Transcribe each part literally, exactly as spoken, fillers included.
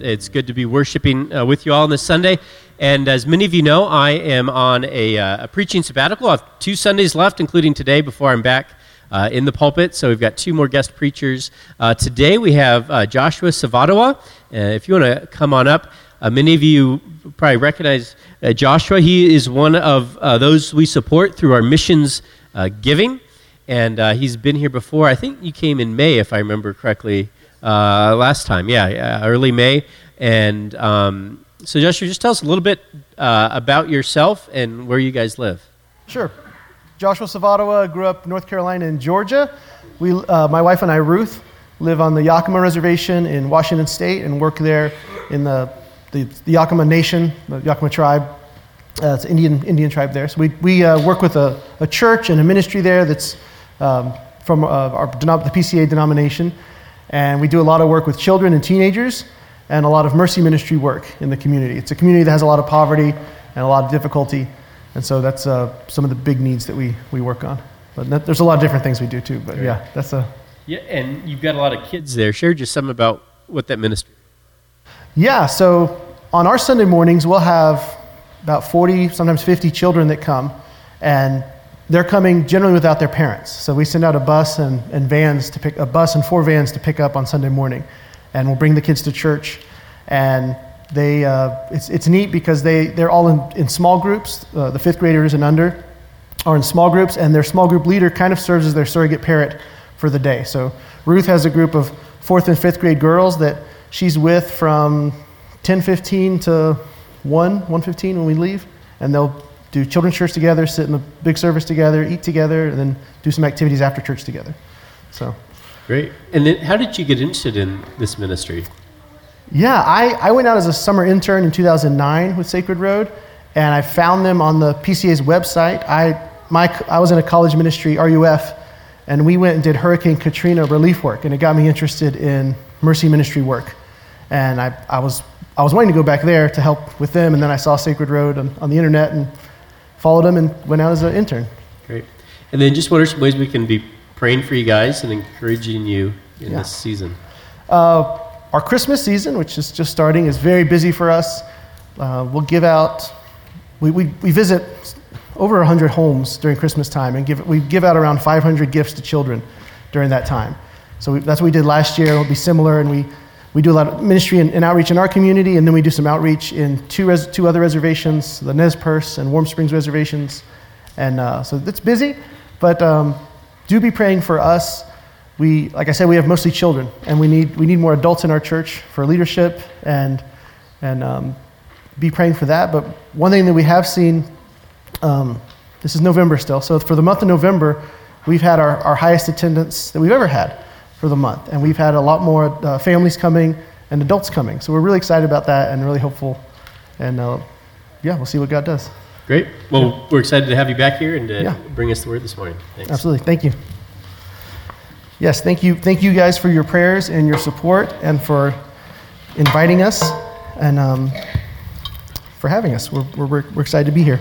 It's good to be worshiping uh, with you all on this Sunday, and as many of you know, I am on a, uh, a preaching sabbatical. I have two Sundays left, including today, before I'm back uh, in the pulpit, so we've got two more guest preachers. Uh, today we have uh, Joshua Savadwa. Uh, if you want to come on up, uh, many of you probably recognize uh, Joshua. He is one of uh, those we support through our missions uh, giving, and uh, he's been here before. I think you came in May, if I remember correctly. Uh, last time, yeah, yeah, early May. And um, so Joshua, just tell us a little bit uh, about yourself and where you guys live. Sure. Joshua Savadwa, grew up in North Carolina and Georgia. We, uh, my wife and I, Ruth, live on the Yakima Reservation in Washington State and work there in the, the, the Yakima Nation, the Yakima tribe. Uh, it's an Indian, Indian tribe there. So we, we uh, work with a, a church and a ministry there that's um, from uh, our denom- the P C A denomination. And we do a lot of work with children and teenagers and a lot of mercy ministry work in the community. It's a community that has a lot of poverty and a lot of difficulty. And so that's uh, some of the big needs that we, we work on. But that, there's a lot of different things we do too, but yeah, that's a... Yeah, and you've got a lot of kids there. Share just something about what that ministry is. Yeah, so on our Sunday mornings, we'll have about forty, sometimes fifty children that come, and they're coming generally without their parents. So we send out a bus and, and vans to pick a bus and four vans to pick up on Sunday morning, and we'll bring the kids to church. And they, uh, it's it's neat because they they're all in, in small groups. Uh, the fifth graders and under are in small groups, and their small group leader kind of serves as their surrogate parent for the day. So Ruth has a group of fourth and fifth grade girls that she's with from ten fifteen to one, one fifteen when we leave, and they'll do children's church together, sit in the big service together, eat together, and then do some activities after church together. So, great. And then how did you get interested in this ministry? Yeah, I, I went out as a summer intern in two thousand nine with Sacred Road, and I found them on the P C A's website. I my I was in a college ministry, R U F, and we went and did Hurricane Katrina relief work, and it got me interested in mercy ministry work. And I, I was I was wanting to go back there to help with them, and then I saw Sacred Road on, on the internet and followed him and went out as an intern. Great. And then just what are some ways we can be praying for you guys and encouraging you in yeah. this season? Uh, our Christmas season, which is just starting, is very busy for us. Uh, we'll give out, we, we, we visit over one hundred homes during Christmas time, and give we give out around five hundred gifts to children during that time. So we, that's what we did last year. It'll be similar, and we, we do a lot of ministry and, and outreach in our community, and then we do some outreach in two res, two other reservations, the Nez Perce and Warm Springs Reservations. And uh, so it's busy, but um, do be praying for us. We, like I said, we have mostly children, and we need we need more adults in our church for leadership, and and um, be praying for that. But one thing that we have seen, um, this is November still, so for the month of November, we've had our, our highest attendance that we've ever had for the month, and we've had a lot more uh, families coming and adults coming, so we're really excited about that and really hopeful, and uh, yeah, we'll see what God does. Great. Well, yeah. We're excited to have you back here and to yeah. bring us the word this morning. Thanks. Absolutely. Thank you. Yes, thank you. Thank you guys for your prayers and your support and for inviting us and um, for having us. We're, we're, we're excited to be here.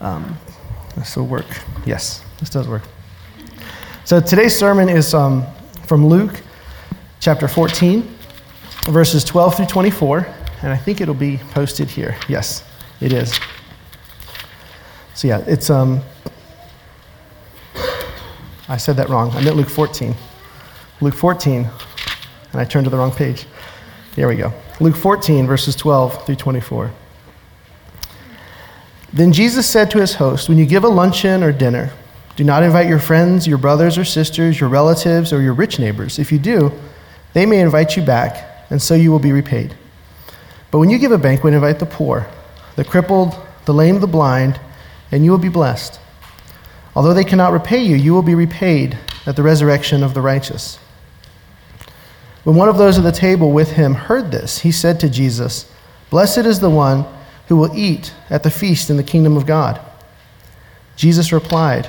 Um, this will work. Yes, this does work. So today's sermon is um, from Luke chapter fourteen, verses twelve through twenty-four, and I think it'll be posted here. Yes, it is. So yeah, it's, um, I said that wrong. I meant Luke fourteen. Luke fourteen, and I turned to the wrong page. There we go. Luke fourteen, verses twelve through twenty-four. Then Jesus said to his host, "When you give a luncheon or dinner, do not invite your friends, your brothers or sisters, your relatives, or your rich neighbors. If you do, they may invite you back, and so you will be repaid. But when you give a banquet, invite the poor, the crippled, the lame, the blind, and you will be blessed. Although they cannot repay you, you will be repaid at the resurrection of the righteous." When one of those at the table with him heard this, he said to Jesus, "Blessed is the one who will eat at the feast in the kingdom of God." Jesus replied,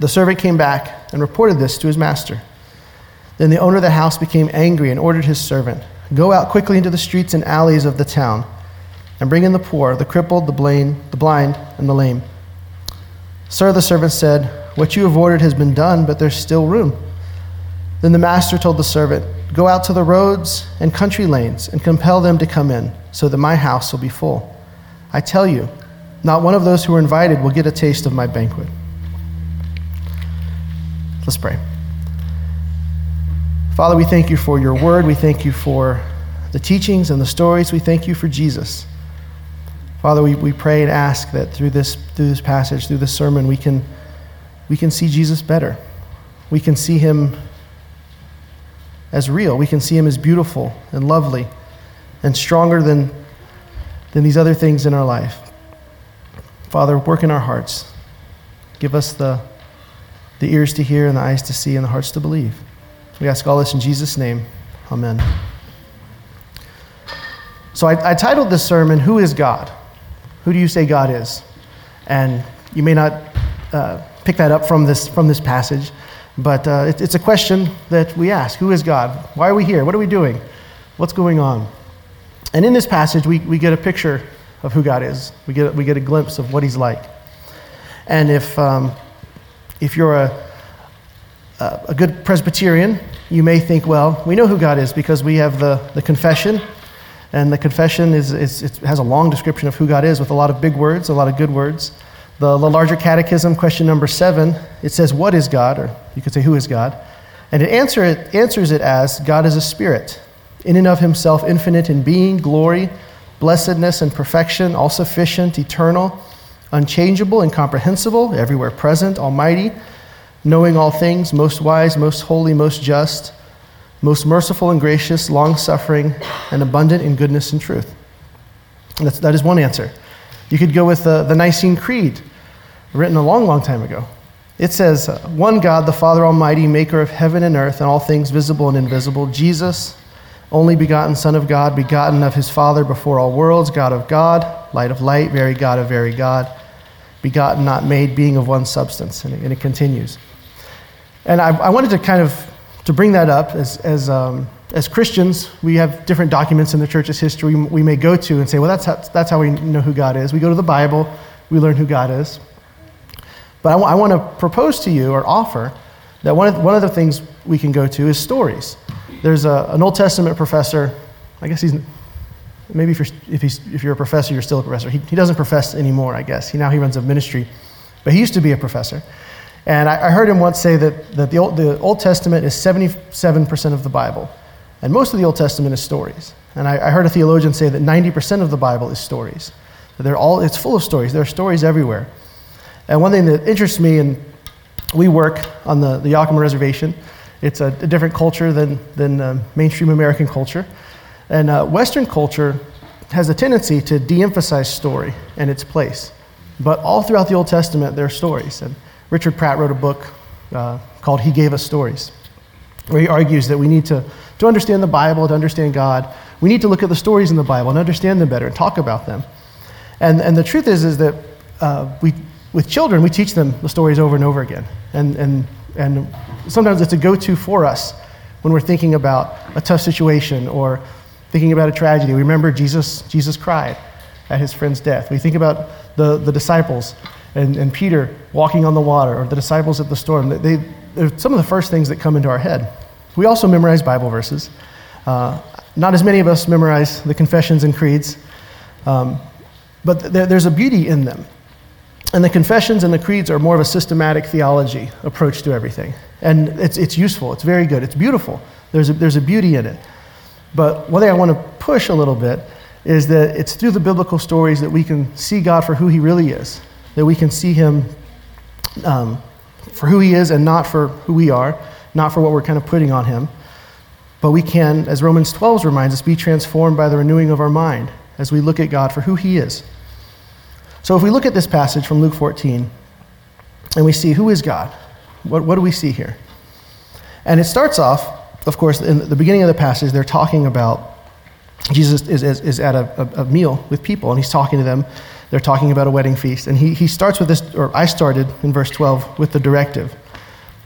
The servant came back and reported this to his master. Then the owner of the house became angry and ordered his servant, go out quickly into the streets and alleys of the town and bring in the poor, the crippled, the blind, the blind, and the lame. Sir, the servant said, what you have ordered has been done, but there's still room. Then the master told the servant, go out to the roads and country lanes and compel them to come in so that my house will be full. I tell you, not one of those who are invited will get a taste of my banquet. Let's pray. Father, we thank you for your word. We thank you for the teachings and the stories. We thank you for Jesus. Father, we, we pray and ask that through this through this passage, through this sermon, we can we can see Jesus better. We can see him as real. We can see him as beautiful and lovely and stronger than than these other things in our life. Father, work in our hearts. Give us the the ears to hear and the eyes to see and the hearts to believe. We ask all this in Jesus' name. Amen. So I, I titled this sermon, Who is God? Who do you say God is? And you may not uh, pick that up from this from this passage, but uh, it, it's a question that we ask. Who is God? Why are we here? What are we doing? What's going on? And in this passage, we, we get a picture of who God is. We get, we get a glimpse of what he's like. And if um, if you're a, a good Presbyterian, you may think, well, we know who God is because we have the, the confession. And the confession is, is it has a long description of who God is with a lot of big words, a lot of good words. The, the larger catechism, question number seven, it says, what is God? Or you could say, who is God? And it, answer, it answers it as, God is a spirit, in and of himself, infinite in being, glory, blessedness, and perfection, all sufficient, eternal, unchangeable, incomprehensible, everywhere present, almighty, knowing all things, most wise, most holy, most just, most merciful and gracious, long-suffering, and abundant in goodness and truth. And that's, that is one answer. You could go with the, the Nicene Creed, written a long, long time ago. It says, one God, the Father Almighty, maker of heaven and earth, and all things visible and invisible, Jesus, only begotten Son of God, begotten of his Father before all worlds, God of God, light of light, very God of very God, begotten, not made, being of one substance. And it, and it continues. And I, I wanted to kind of to bring that up, as as um, as Christians, we have different documents in the church's history we may go to and say, well, that's how, that's how we know who God is. We go to the Bible, we learn who God is. But I, w- I want to propose to you or offer that one of, one of the things we can go to is stories. There's a, an Old Testament professor. I guess he's maybe if you're if he's if you're a professor, you're still a professor. He he doesn't profess anymore, I guess. He now he runs a ministry, but he used to be a professor. And I heard him once say that, that the, Old, the Old Testament is seventy-seven percent of the Bible, and most of the Old Testament is stories. And I, I heard a theologian say that ninety percent of the Bible is stories. They're all it's full of stories. There are stories everywhere. And one thing that interests me, and we work on the, the Yakima Reservation. It's a, a different culture than, than um, mainstream American culture. And uh, Western culture has a tendency to de-emphasize story and its place. But all throughout the Old Testament, there are stories. And Richard Pratt wrote a book uh, called He Gave Us Stories, where he argues that we need to, to understand the Bible, to understand God, we need to look at the stories in the Bible and understand them better and talk about them. And and the truth is is that uh, we with children, we teach them the stories over and over again. And, and, and sometimes it's a go-to for us when we're thinking about a tough situation or thinking about a tragedy. We remember Jesus, Jesus cried at his friend's death. We think about the, the disciples and, and Peter walking on the water, or the disciples at the storm. They, they're some of the first things that come into our head. We also memorize Bible verses. Uh, not as many of us memorize the confessions and creeds, um, but th- there's a beauty in them. And the confessions and the creeds are more of a systematic theology approach to everything. And it's it's useful, it's very good, it's beautiful. There's a, there's a beauty in it. But one thing I want to push a little bit is that it's through the biblical stories that we can see God for who he really is, that we can see him um, for who he is and not for who we are, not for what we're kind of putting on him. But we can, as Romans twelve reminds us, be transformed by the renewing of our mind as we look at God for who he is. So if we look at this passage from Luke fourteen, and we see who is God, what, what do we see here? And it starts off, of course, in the beginning of the passage, they're talking about Jesus is, is, is at a, a meal with people, and he's talking to them. They're talking about a wedding feast. And he, he starts with this, or I started in verse twelve with the directive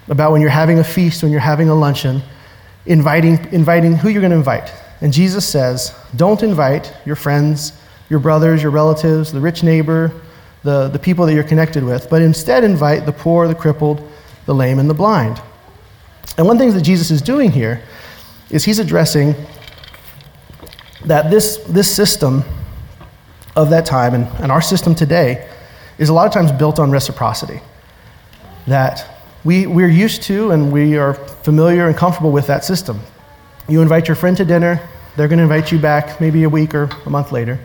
about when you're having a feast, when you're having a luncheon, inviting inviting who you're going to invite. And Jesus says, don't invite your friends, your brothers, your relatives, the rich neighbor, the, the people that you're connected with, but instead invite the poor, the crippled, the lame, and the blind. And one thing that Jesus is doing here is he's addressing that this this system of that time and, and our system today is a lot of times built on reciprocity. That we, we're used to and we are familiar and comfortable with that system. You invite your friend to dinner, they're going to invite you back maybe a week or a month later.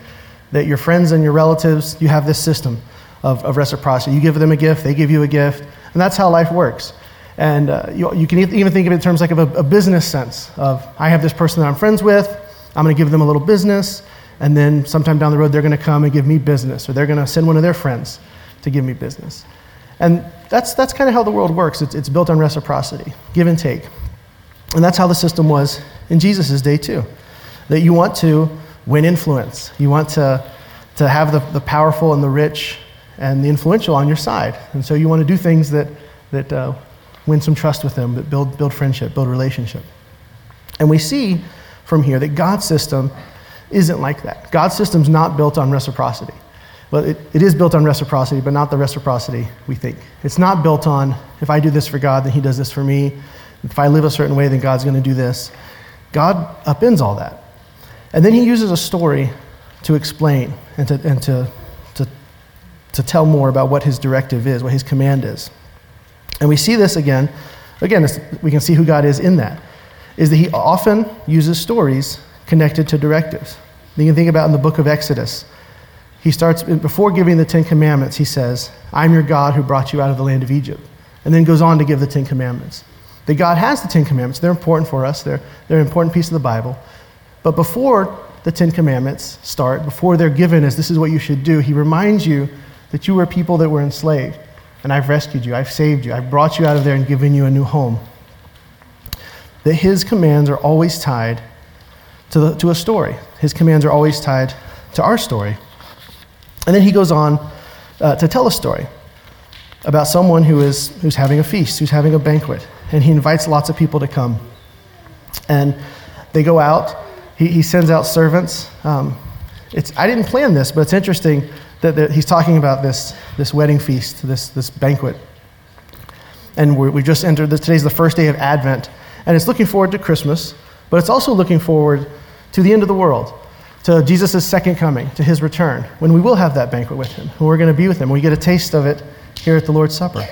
That your friends and your relatives, you have this system of, of reciprocity. You give them a gift, they give you a gift, and that's how life works. And uh, you, you can even think of it in terms like of a, a business sense of, I have this person that I'm friends with, I'm going to give them a little business, and then sometime down the road, they're going to come and give me business, or they're going to send one of their friends to give me business. And that's that's kind of how the world works. It's, it's built on reciprocity, give and take. And that's how the system was in Jesus' day too, that you want to win influence. You want to, to have the, the powerful and the rich and the influential on your side. And so you want to do things that, that uh, win some trust with them, that build, build friendship, build relationship. And we see from here that God's system isn't like that. God's system's not built on reciprocity. Well, it, it is built on reciprocity, but not the reciprocity we think. It's not built on, if I do this for God, then he does this for me. If I live a certain way, then God's going to do this. God upends all that. And then he uses a story to explain and to and to, to, to tell more about what his directive is, what his command is. And we see this again. Again, it's, we can see who God is in that. Is that he often uses stories connected to directives. You can think about in the book of Exodus. He starts, before giving the Ten Commandments, he says, I'm your God who brought you out of the land of Egypt. And then goes on to give the Ten Commandments. That God has the Ten Commandments. They're important for us. They're, they're an important piece of the Bible. But before the Ten Commandments start, before they're given as this is what you should do, he reminds you that you were people that were enslaved. And I've rescued you. I've saved you. I've brought you out of there and given you a new home. That his commands are always tied to, the, to a story. His commands are always tied to our story. And then he goes on uh, to tell a story about someone who is who's having a feast, who's having a banquet, and he invites lots of people to come. And they go out. He, he sends out servants. Um, it's I didn't plan this, but it's interesting that, that he's talking about this this wedding feast, this this banquet. And we we just entered. This, today's the first day of Advent. And it's looking forward to Christmas, but it's also looking forward to the end of the world, to Jesus' second coming, to his return, when we will have that banquet with him, when we're going to be with him, when we get a taste of it here at the Lord's Supper.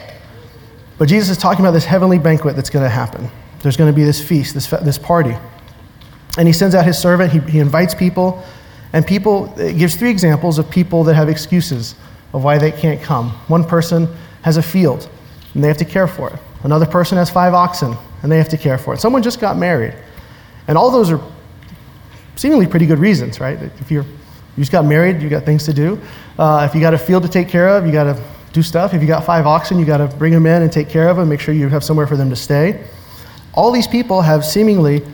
But Jesus is talking about this heavenly banquet that's going to happen. There's going to be this feast, this this party. And he sends out his servant, he, he invites people, and people, it gives three examples of people that have excuses of why they can't come. One person has a field, and they have to care for it. Another person has five oxen, and they have to care for it. Someone just got married. And all those are seemingly pretty good reasons, right? If you're, you just got married, you got things to do. Uh, if you got a field to take care of, you got to do stuff. If you got five oxen, you got to bring them in and take care of them, make sure you have somewhere for them to stay. All these people have seemingly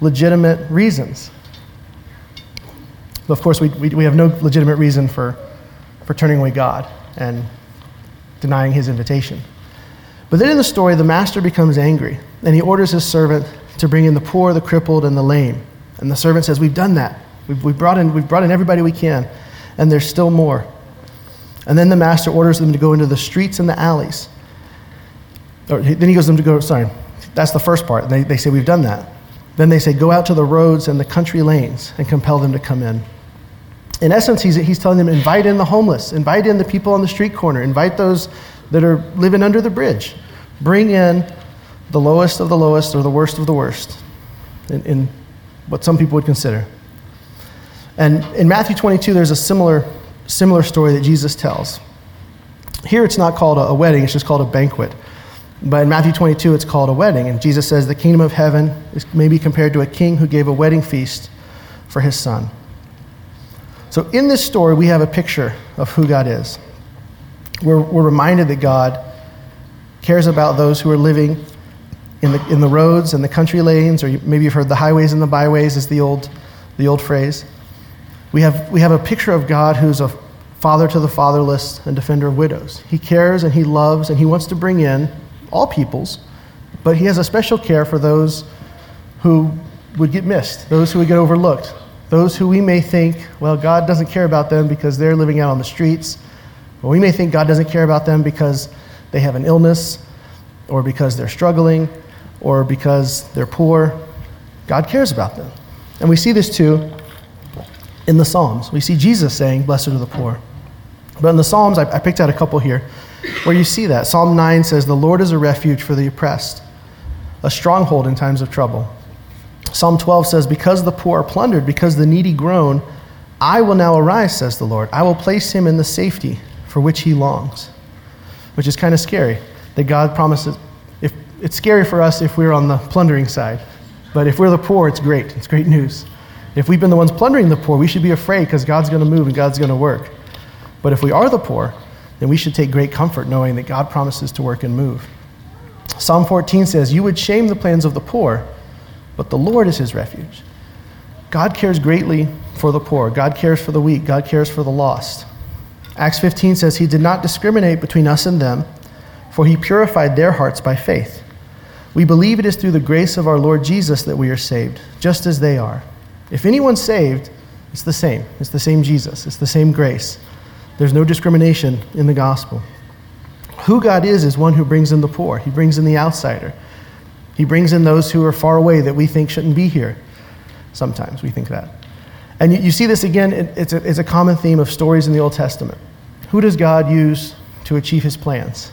legitimate reasons. But of course, we, we, we have no legitimate reason for, for turning away God and denying his invitation. But then in the story, the master becomes angry, and he orders his servant to bring in the poor, the crippled, and the lame. And the servant says, we've done that. We've, we've, brought in, we've brought in everybody we can, and there's still more. And then the master orders them to go into the streets and the alleys. Or, then he goes them to go, sorry, that's the first part. They, they say, we've done that. Then they say, go out to the roads and the country lanes and compel them to come in. In essence, he's, he's telling them, invite in the homeless, invite in the people on the street corner, invite those that are living under the bridge. Bring in the lowest of the lowest or the worst of the worst in, in what some people would consider. And in Matthew twenty-two, there's a similar similar story that Jesus tells. Here it's not called a, a wedding, it's just called a banquet. But in Matthew twenty-two, it's called a wedding. And Jesus says the kingdom of heaven is maybe compared to a king who gave a wedding feast for his son. So in this story, we have a picture of who God is. We're, we're reminded that God cares about those who are living in the in the roads and the country lanes, or you, maybe you've heard the highways and the byways is the old, the old phrase. We have we have a picture of God who's a father to the fatherless and defender of widows. He cares and he loves and he wants to bring in all peoples, but he has a special care for those who would get missed, those who would get overlooked, those who we may think, well, God doesn't care about them because they're living out on the streets, or we may think God doesn't care about them because they have an illness, or because they're struggling, or because they're poor. God cares about them. And we see this too in the Psalms. We see Jesus saying, blessed are the poor. But in the Psalms, I, I picked out a couple here where you see that. Psalm nine says, the Lord is a refuge for the oppressed, a stronghold in times of trouble. Psalm twelve says, because the poor are plundered, because the needy groan, I will now arise, says the Lord. I will place him in the safety for which he longs, which is kind of scary that God promises. If it's scary for us if we're on the plundering side, but if we're the poor, it's great. It's great news. If we've been the ones plundering the poor, we should be afraid because God's going to move and God's going to work. But if we are the poor, then we should take great comfort knowing that God promises to work and move. Psalm fourteen says, you would shame the plans of the poor, but the Lord is his refuge. God cares greatly for the poor. God cares for the weak. God cares for the lost. Acts fifteen says, he did not discriminate between us and them, for he purified their hearts by faith. We believe it is through the grace of our Lord Jesus that we are saved, just as they are. If anyone's saved, it's the same. It's the same Jesus. It's the same grace. There's no discrimination in the gospel. Who God is is one who brings in the poor. He brings in the outsider. He brings in those who are far away that we think shouldn't be here. Sometimes we think that. And you, you see this again, it, it's, a, it's a common theme of stories in the Old Testament. Who does God use to achieve his plans?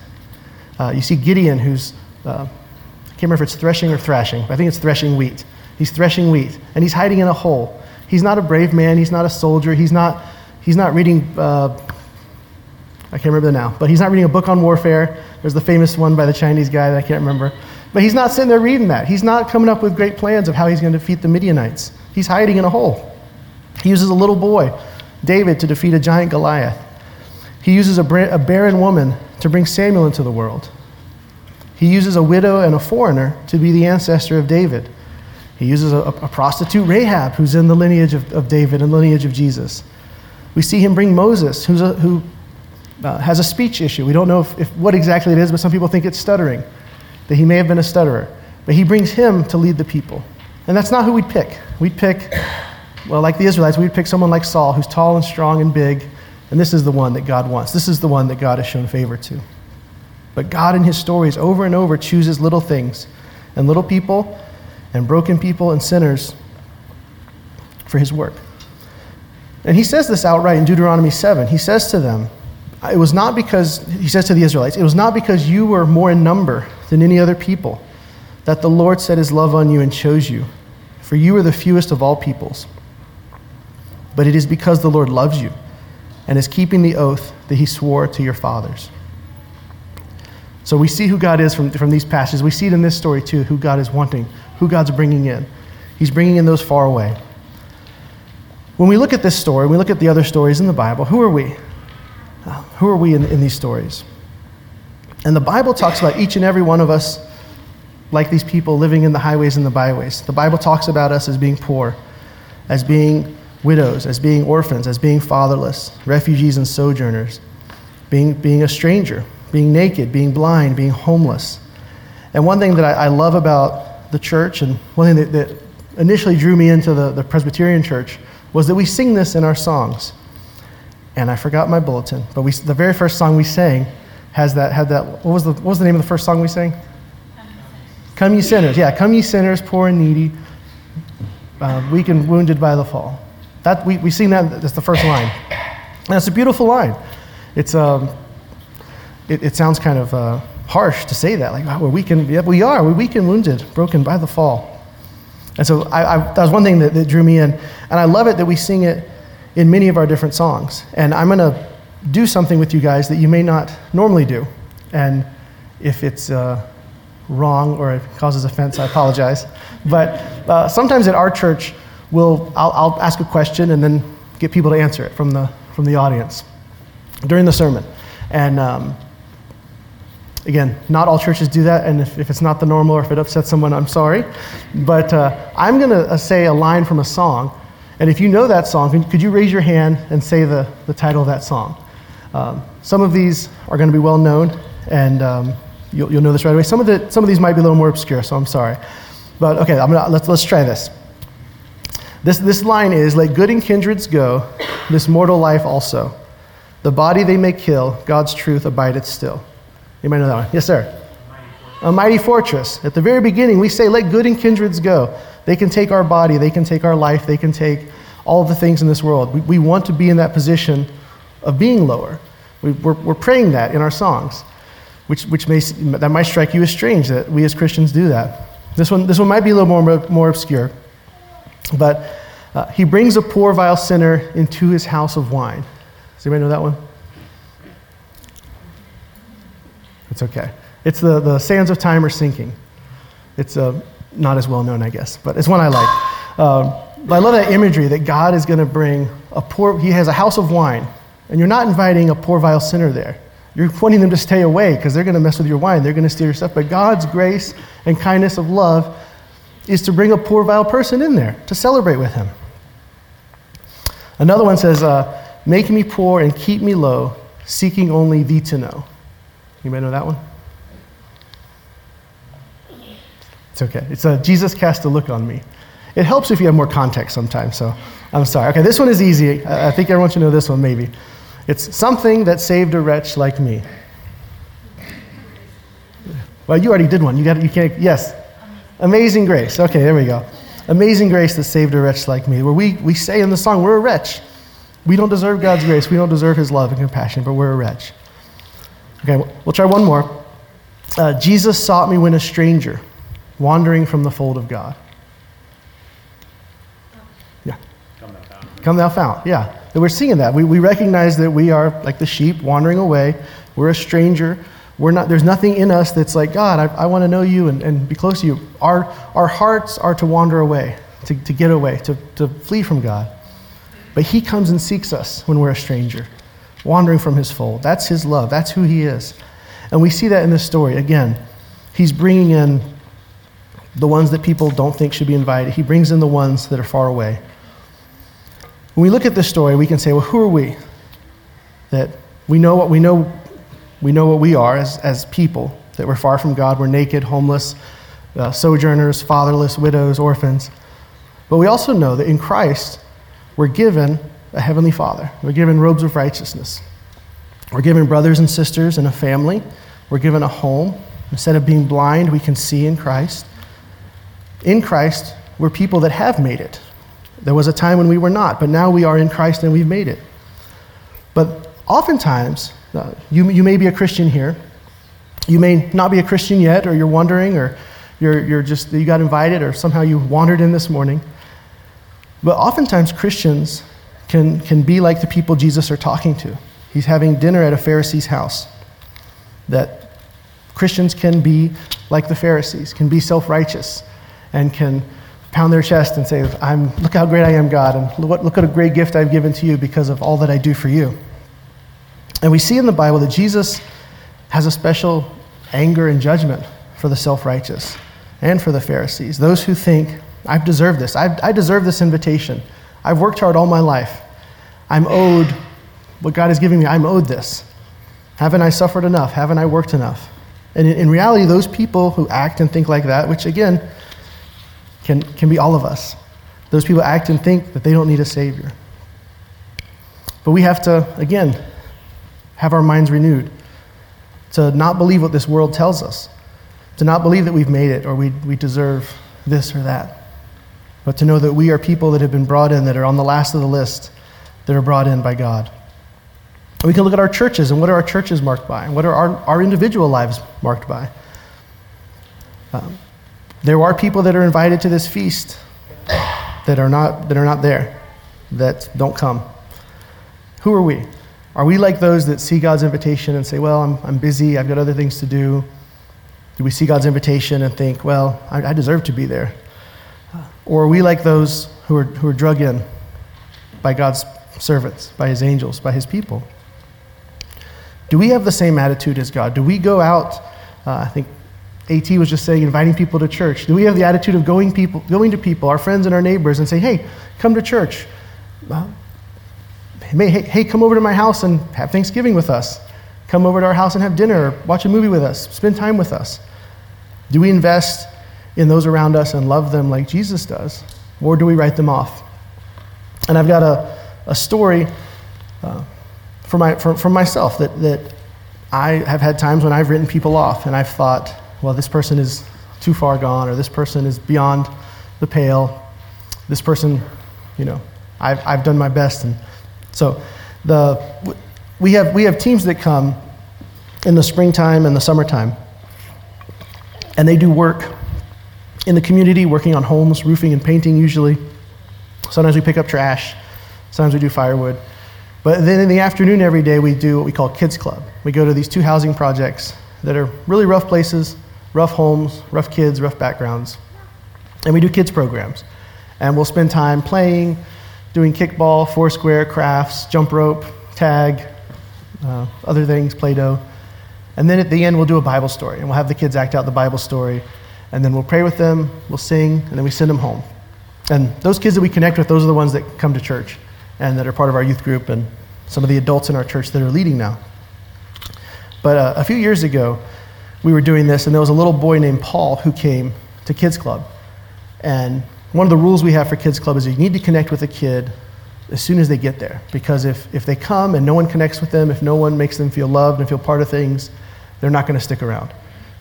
Uh, you see Gideon, who's, uh, I can't remember if it's threshing or thrashing, but I think it's threshing wheat. He's threshing wheat, and he's hiding in a hole. He's not a brave man. He's not a soldier. He's not He's not reading, uh, I can't remember now, but he's not reading a book on warfare. There's the famous one by the Chinese guy that I can't remember. But he's not sitting there reading that. He's not coming up with great plans of how he's going to defeat the Midianites. He's hiding in a hole. He uses a little boy, David, to defeat a giant Goliath. He uses a, bra- a barren woman to bring Samuel into the world. He uses a widow and a foreigner to be the ancestor of David. He uses a, a prostitute, Rahab, who's in the lineage of, of David and lineage of Jesus. We see him bring Moses, who's a, who uh, has a speech issue. We don't know if, if, what exactly it is, but some people think it's stuttering, that he may have been a stutterer. But he brings him to lead the people. And that's not who we'd pick. We'd pick, well, like the Israelites, we'd pick someone like Saul, who's tall and strong and big, and this is the one that God wants. This is the one that God has shown favor to. But God in his stories over and over chooses little things and little people and broken people and sinners for his work. And he says this outright in Deuteronomy seven. He says to them, it was not because, he says to the Israelites, it was not because you were more in number than any other people that the Lord set his love on you and chose you, for you are the fewest of all peoples. But it is because the Lord loves you and is keeping the oath that he swore to your fathers. So we see who God is from, from these passages. We see it in this story too, who God is wanting, who God's bringing in. He's bringing in those far away. When we look at this story, we look at the other stories in the Bible, who are we? Who are we in, in these stories? And the Bible talks about each and every one of us like these people living in the highways and the byways. The Bible talks about us as being poor, as being widows, as being orphans, as being fatherless, refugees and sojourners, being, being a stranger, being naked, being blind, being homeless. And one thing that I, I love about the church, and one thing that, that initially drew me into the, the Presbyterian church, was that we sing this in our songs. And I forgot my bulletin, but we the very first song we sang has that, had that, what was the what was the name of the first song we sang? Come Ye Sinners. Yeah, Come Ye Sinners, poor and needy, uh, weak and wounded by the fall. That we, we sing that, that's the first line. And it's a beautiful line. It's um, it, it sounds kind of uh, harsh to say that, like, oh, we're weak and, yeah, we are, we're weak and wounded, broken by the fall. And so I, I, that was one thing that, that drew me in. And I love it that we sing it in many of our different songs. And I'm going to do something with you guys that you may not normally do. And if it's uh, wrong or it causes offense, I apologize. But uh, sometimes at our church, we'll I'll, I'll ask a question and then get people to answer it from the from the audience during the sermon. And um, again, not all churches do that, and if, if it's not the normal or if it upsets someone, I'm sorry. But uh, I'm going to uh, say a line from a song, And if you know that song, could you raise your hand and say the, the title of that song? Um, some of these are going to be well known, and um, you'll, you'll know this right away. Some of the some of these might be a little more obscure, so I'm sorry. But okay, I'm gonna, let's let's try this. This this line is, "Let good and kindreds go, this mortal life also. The body they may kill, God's truth abideth still." You might know that one. Yes, sir. A mighty fortress. At the very beginning, we say, let good and kindreds go. They can take our body, they can take our life, they can take all of the things in this world. We, we want to be in that position of being lower. We, we're, we're praying that in our songs, which which may that might strike you as strange that we as Christians do that. This one this one might be a little more more obscure, but uh, he brings a poor vile sinner into his house of wine. Does anybody know that one? It's okay. It's the, the Sands of Time Are Sinking. It's uh, not as well known, I guess, but it's one I like. Um, I love that imagery that God is going to bring a poor, he has a house of wine, and you're not inviting a poor, vile sinner there. You're pointing them to stay away because they're going to mess with your wine. They're going to steal your stuff. But God's grace and kindness of love is to bring a poor, vile person in there to celebrate with him. Another one says, uh, make me poor and keep me low, seeking only thee to know. Anybody know that one? It's okay. It's a Jesus cast a look on me. It helps if you have more context sometimes, so I'm sorry. Okay, this one is easy. I, I think everyone should know this one, maybe. It's something that saved a wretch like me. Well, you already did one. You got. You can't. Yes. Amazing grace. Okay, there we go. Amazing grace that saved a wretch like me. Where we, we say in the song, we're a wretch. We don't deserve God's grace. We don't deserve his love and compassion, but we're a wretch. Okay, we'll try one more. Uh, Jesus sought me when a stranger, wandering from the fold of God. Yeah. Come thou fount. Come thou fount, yeah. And we're seeing that. We we recognize that we are like the sheep wandering away. We're a stranger. We're not. There's nothing in us that's like, God, I, I want to know you and, and be close to you. Our our hearts are to wander away, to, to get away, to, to flee from God. But he comes and seeks us when we're a stranger, wandering from his fold. That's his love. That's who he is. And we see that in this story. Again, he's bringing in the ones that people don't think should be invited. He brings in the ones that are far away. When we look at this story, we can say, well, who are we? That we know what we know we know what we are as, as people, that we're far from God, we're naked, homeless, uh, sojourners, fatherless, widows, orphans. But we also know that in Christ, we're given a heavenly Father. We're given robes of righteousness. We're given brothers and sisters and a family. We're given a home. Instead of being blind, we can see in Christ. In Christ, we're people that have made it. There was a time when we were not, but now we are in Christ and we've made it. But oftentimes, uh, you you may be a Christian here. You may not be a Christian yet, or you're wondering, or you're you're just you got invited, or somehow you wandered in this morning. But oftentimes, Christians can can be like the people Jesus are talking to. He's having dinner at a Pharisee's house. That Christians can be like the Pharisees, can be self-righteous, and can pound their chest and say, "I'm look how great I am, God, and look, look at a great gift I've given to you because of all that I do for you." And we see in the Bible that Jesus has a special anger and judgment for the self-righteous and for the Pharisees, those who think, I've deserved this, I've, I deserve this invitation. I've worked hard all my life. I'm owed what God is giving me. I'm owed this. Haven't I suffered enough? Haven't I worked enough? And in, in reality, those people who act and think like that, which again, Can, can be all of us. Those people act and think that they don't need a Savior. But we have to, again, have our minds renewed to not believe what this world tells us, to not believe that we've made it or we, we deserve this or that, but to know that we are people that have been brought in, that are on the last of the list, that are brought in by God. And we can look at our churches and what are our churches marked by, and what are our, our individual lives marked by. Um, There are people that are invited to this feast that are not that are not there, that don't come. Who are we? Are we like those that see God's invitation and say, well, I'm I'm busy, I've got other things to do? Do we see God's invitation and think, well, I, I deserve to be there? Or are we like those who are who are drug in by God's servants, by his angels, by his people? Do we have the same attitude as God? Do we go out, uh, I think AT was just saying, inviting people to church. Do we have the attitude of going people, going to people, our friends and our neighbors, and saying, hey, come to church. Uh, hey, hey, come over to my house and have Thanksgiving with us. Come over to our house and have dinner, watch a movie with us, spend time with us. Do we invest in those around us and love them like Jesus does? Or do we write them off? And I've got a, a story uh, for my for, for myself that, that I have had times when I've written people off and I've thought, well, this person is too far gone, or this person is beyond the pale. This person, you know, I've I've done my best. And so the we have we have teams that come in the springtime and the summertime, and they do work in the community, working on homes, roofing and painting usually. Sometimes we pick up trash, sometimes we do firewood. But then in the afternoon every day, we do what we call Kids Club. We go to these two housing projects that are really rough places, rough homes, rough kids, rough backgrounds. And we do kids programs. And we'll spend time playing, doing kickball, foursquare, crafts, jump rope, tag, uh, other things, Play-Doh. And then at the end, we'll do a Bible story. And we'll have the kids act out the Bible story. And then we'll pray with them, we'll sing, and then we send them home. And those kids that we connect with, those are the ones that come to church and that are part of our youth group and some of the adults in our church that are leading now. But uh, a few years ago, we were doing this, and there was a little boy named Paul who came to Kids Club. And one of the rules we have for Kids Club is you need to connect with a kid as soon as they get there, because if, if they come and no one connects with them, if no one makes them feel loved and feel part of things, they're not going to stick around.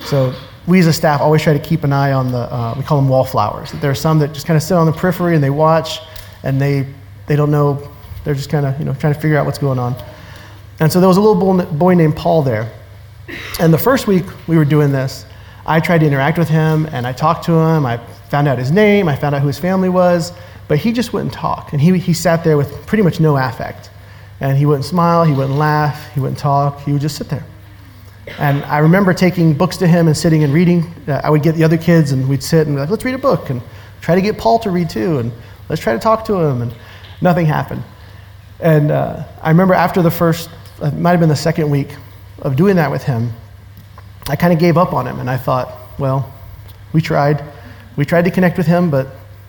So we as a staff always try to keep an eye on the, uh, we call them wallflowers. There are some that just kind of sit on the periphery and they watch, and they they don't know, they're just kind of, you know, trying to figure out what's going on. And so there was a little boy named Paul there. And the first week we were doing this, I tried to interact with him, and I talked to him, I found out his name, I found out who his family was, but he just wouldn't talk. And he he sat there with pretty much no affect. And he wouldn't smile, he wouldn't laugh, he wouldn't talk, he would just sit there. And I remember taking books to him and sitting and reading. Uh, I would get the other kids, and we'd sit and be like, let's read a book, and try to get Paul to read too, and let's try to talk to him, and nothing happened. And uh, I remember after the first, it might have been the second week of doing that with him, I kind of gave up on him, and I thought, well, we tried. We tried to connect with him, but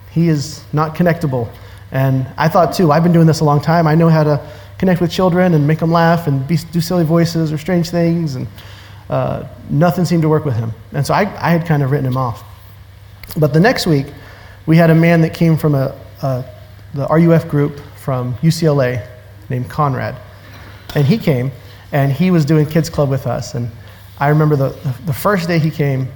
he is not connectable. And I thought too, I've been doing this a long time. I know how to connect with children and make them laugh and be, do silly voices or strange things, and uh, nothing seemed to work with him. And so I, I had kind of written him off. But the next week, we had a man that came from a, a the R U F group from U C L A named Conrad. And he came, and he was doing Kids Club with us. And I remember the, the first day he came,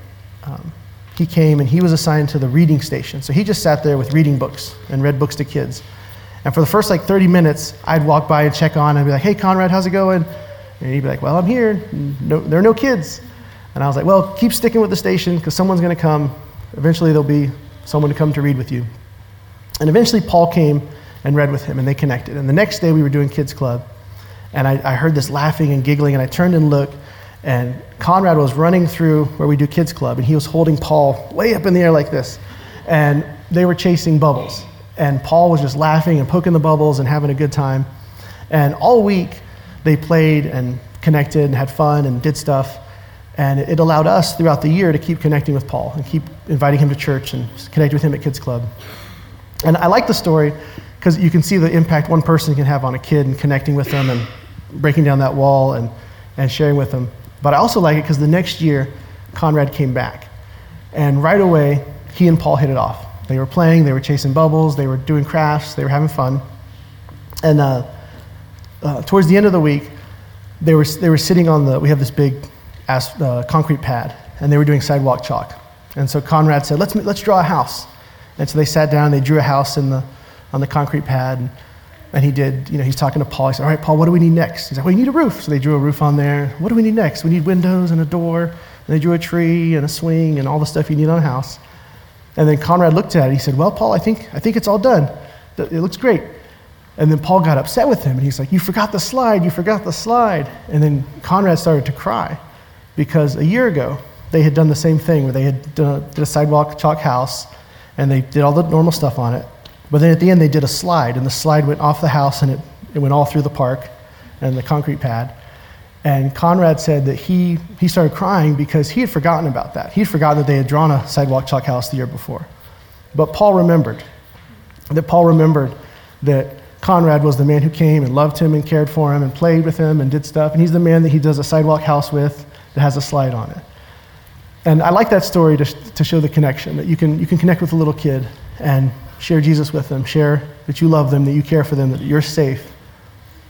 um, he came and he was assigned to the reading station. So he just sat there with reading books and read books to kids. And for the first like thirty minutes, I'd walk by and check on and be like, hey, Conrad, how's it going? And he'd be like, well, I'm here. No, there are no kids. And I was like, well, keep sticking with the station because someone's going to come. Eventually there'll be someone to come to read with you. And eventually Paul came and read with him, and they connected. And the next day we were doing Kids Club, and I, I heard this laughing and giggling, and I turned and looked, and Conrad was running through where we do Kids Club, and he was holding Paul way up in the air like this. And they were chasing bubbles. And Paul was just laughing and poking the bubbles and having a good time. And all week, they played and connected and had fun and did stuff. And it allowed us throughout the year to keep connecting with Paul and keep inviting him to church and connecting with him at Kids Club. And I like the story because you can see the impact one person can have on a kid and connecting with them and breaking down that wall and, and sharing with them. But I also like it because the next year, Conrad came back. And right away, he and Paul hit it off. They were playing, they were chasing bubbles, they were doing crafts, they were having fun. And uh, uh, towards the end of the week, they were they were sitting on the, we have this big asp, uh, concrete pad, and they were doing sidewalk chalk. And so Conrad said, let's let's draw a house. And so they sat down, they drew a house in the on the concrete pad, and, and he did, you know, he's talking to Paul, he said, all right, Paul, what do we need next? He's like, well, you need a roof. So they drew a roof on there. What do we need next? We need windows and a door. And they drew a tree and a swing and all the stuff you need on a house. And then Conrad looked at it. He said, well, Paul, I think I think it's all done. It looks great. And then Paul got upset with him. And he's like, you forgot the slide. You forgot the slide. And then Conrad started to cry because a year ago, they had done the same thing where they had done, did a sidewalk chalk house, and they did all the normal stuff on it. But then at the end, they did a slide, and the slide went off the house, and it, it went all through the park and the concrete pad. And Conrad said that he he started crying because he had forgotten about that. He had forgotten that they had drawn a sidewalk chalk house the year before. But Paul remembered. That Paul remembered that Conrad was the man who came and loved him and cared for him and played with him and did stuff. And he's the man that he does a sidewalk house with that has a slide on it. And I like that story to to show the connection, that you can you can connect with a little kid and share Jesus with them, share that you love them, that you care for them, that you're safe.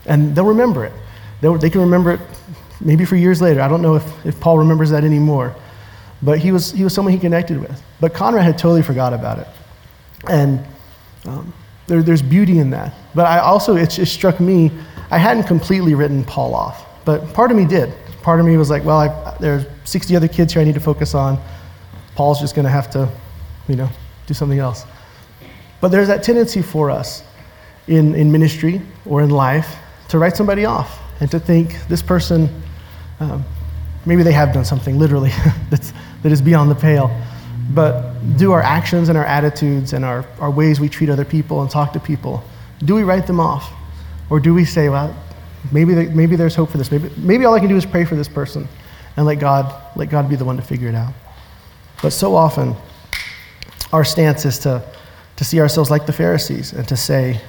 And they'll remember it. They, they can remember it maybe for years later. I don't know if, if Paul remembers that anymore. But he was he was someone he connected with. But Conrad had totally forgot about it. And um, there, there's beauty in that. But I also, it, it struck me, I hadn't completely written Paul off. But part of me did. Part of me was like, well, I, there's sixty other kids here I need to focus on. Paul's just going to have to, you know, do something else. But there's that tendency for us in, in ministry or in life to write somebody off and to think this person, um, maybe they have done something literally that's, that is beyond the pale. But do our actions and our attitudes and our, our ways we treat other people and talk to people, do we write them off? Or do we say, well, maybe they, maybe there's hope for this. Maybe maybe all I can do is pray for this person and let God let God be the one to figure it out. But so often our stance is to to see ourselves like the Pharisees and to say,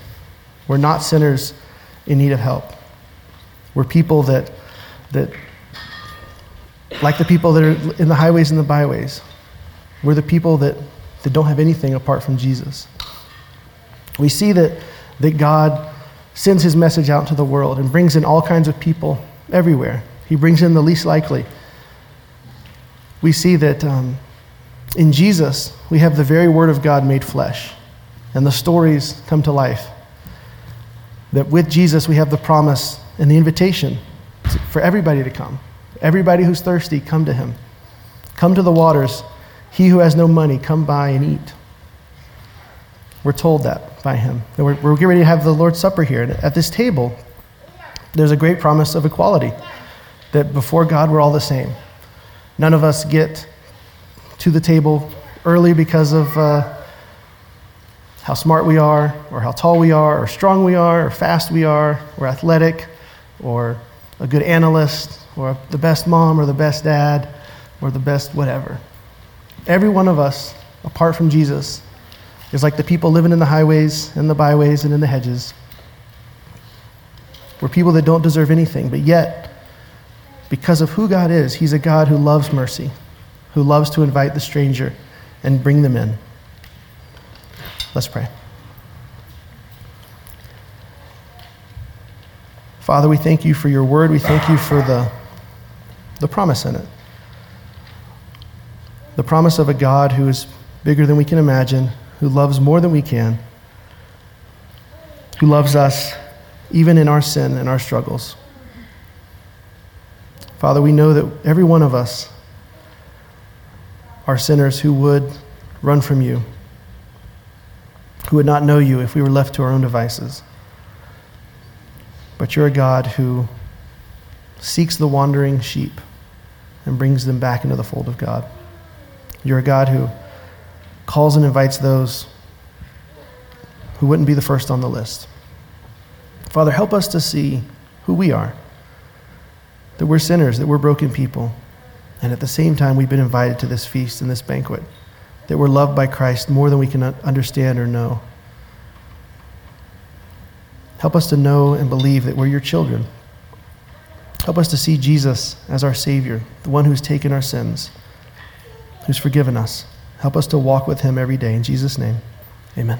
we're not sinners in need of help. We're people that, that like the people that are in the highways and the byways. We're the people that, that don't have anything apart from Jesus. We see that, that God sends his message out to the world and brings in all kinds of people everywhere. He brings in the least likely. We see that um, in Jesus, we have the very word of God made flesh, and the stories come to life. That with Jesus, we have the promise and the invitation for everybody to come. Everybody who's thirsty, come to him. Come to the waters. He who has no money, come by and eat. We're told that by him. And we're, we're getting ready to have the Lord's Supper here. And at this table, there's a great promise of equality, that before God, we're all the same. None of us get to the table early because of uh, how smart we are, or how tall we are, or strong we are, or fast we are, or athletic, or a good analyst, or the best mom, or the best dad, or the best whatever. Every one of us, apart from Jesus, is like the people living in the highways, and the byways, and in the hedges. We're people that don't deserve anything, but yet, because of who God is, he's a God who loves mercy, who loves to invite the stranger and bring them in. Let's pray. Father, we thank you for your word. We thank you for the, the promise in it. The promise of a God who is bigger than we can imagine, who loves more than we can, who loves us even in our sin and our struggles. Father, we know that every one of us are sinners who would run from you, who would not know you if we were left to our own devices. But you're a God who seeks the wandering sheep and brings them back into the fold of God. You're a God who calls and invites those who wouldn't be the first on the list. Father, help us to see who we are, that we're sinners, that we're broken people, and at the same time we've been invited to this feast and this banquet, that we're loved by Christ more than we can understand or know. Help us to know and believe that we're your children. Help us to see Jesus as our Savior, the one who's taken our sins, who's forgiven us. Help us to walk with him every day. In Jesus' name, amen.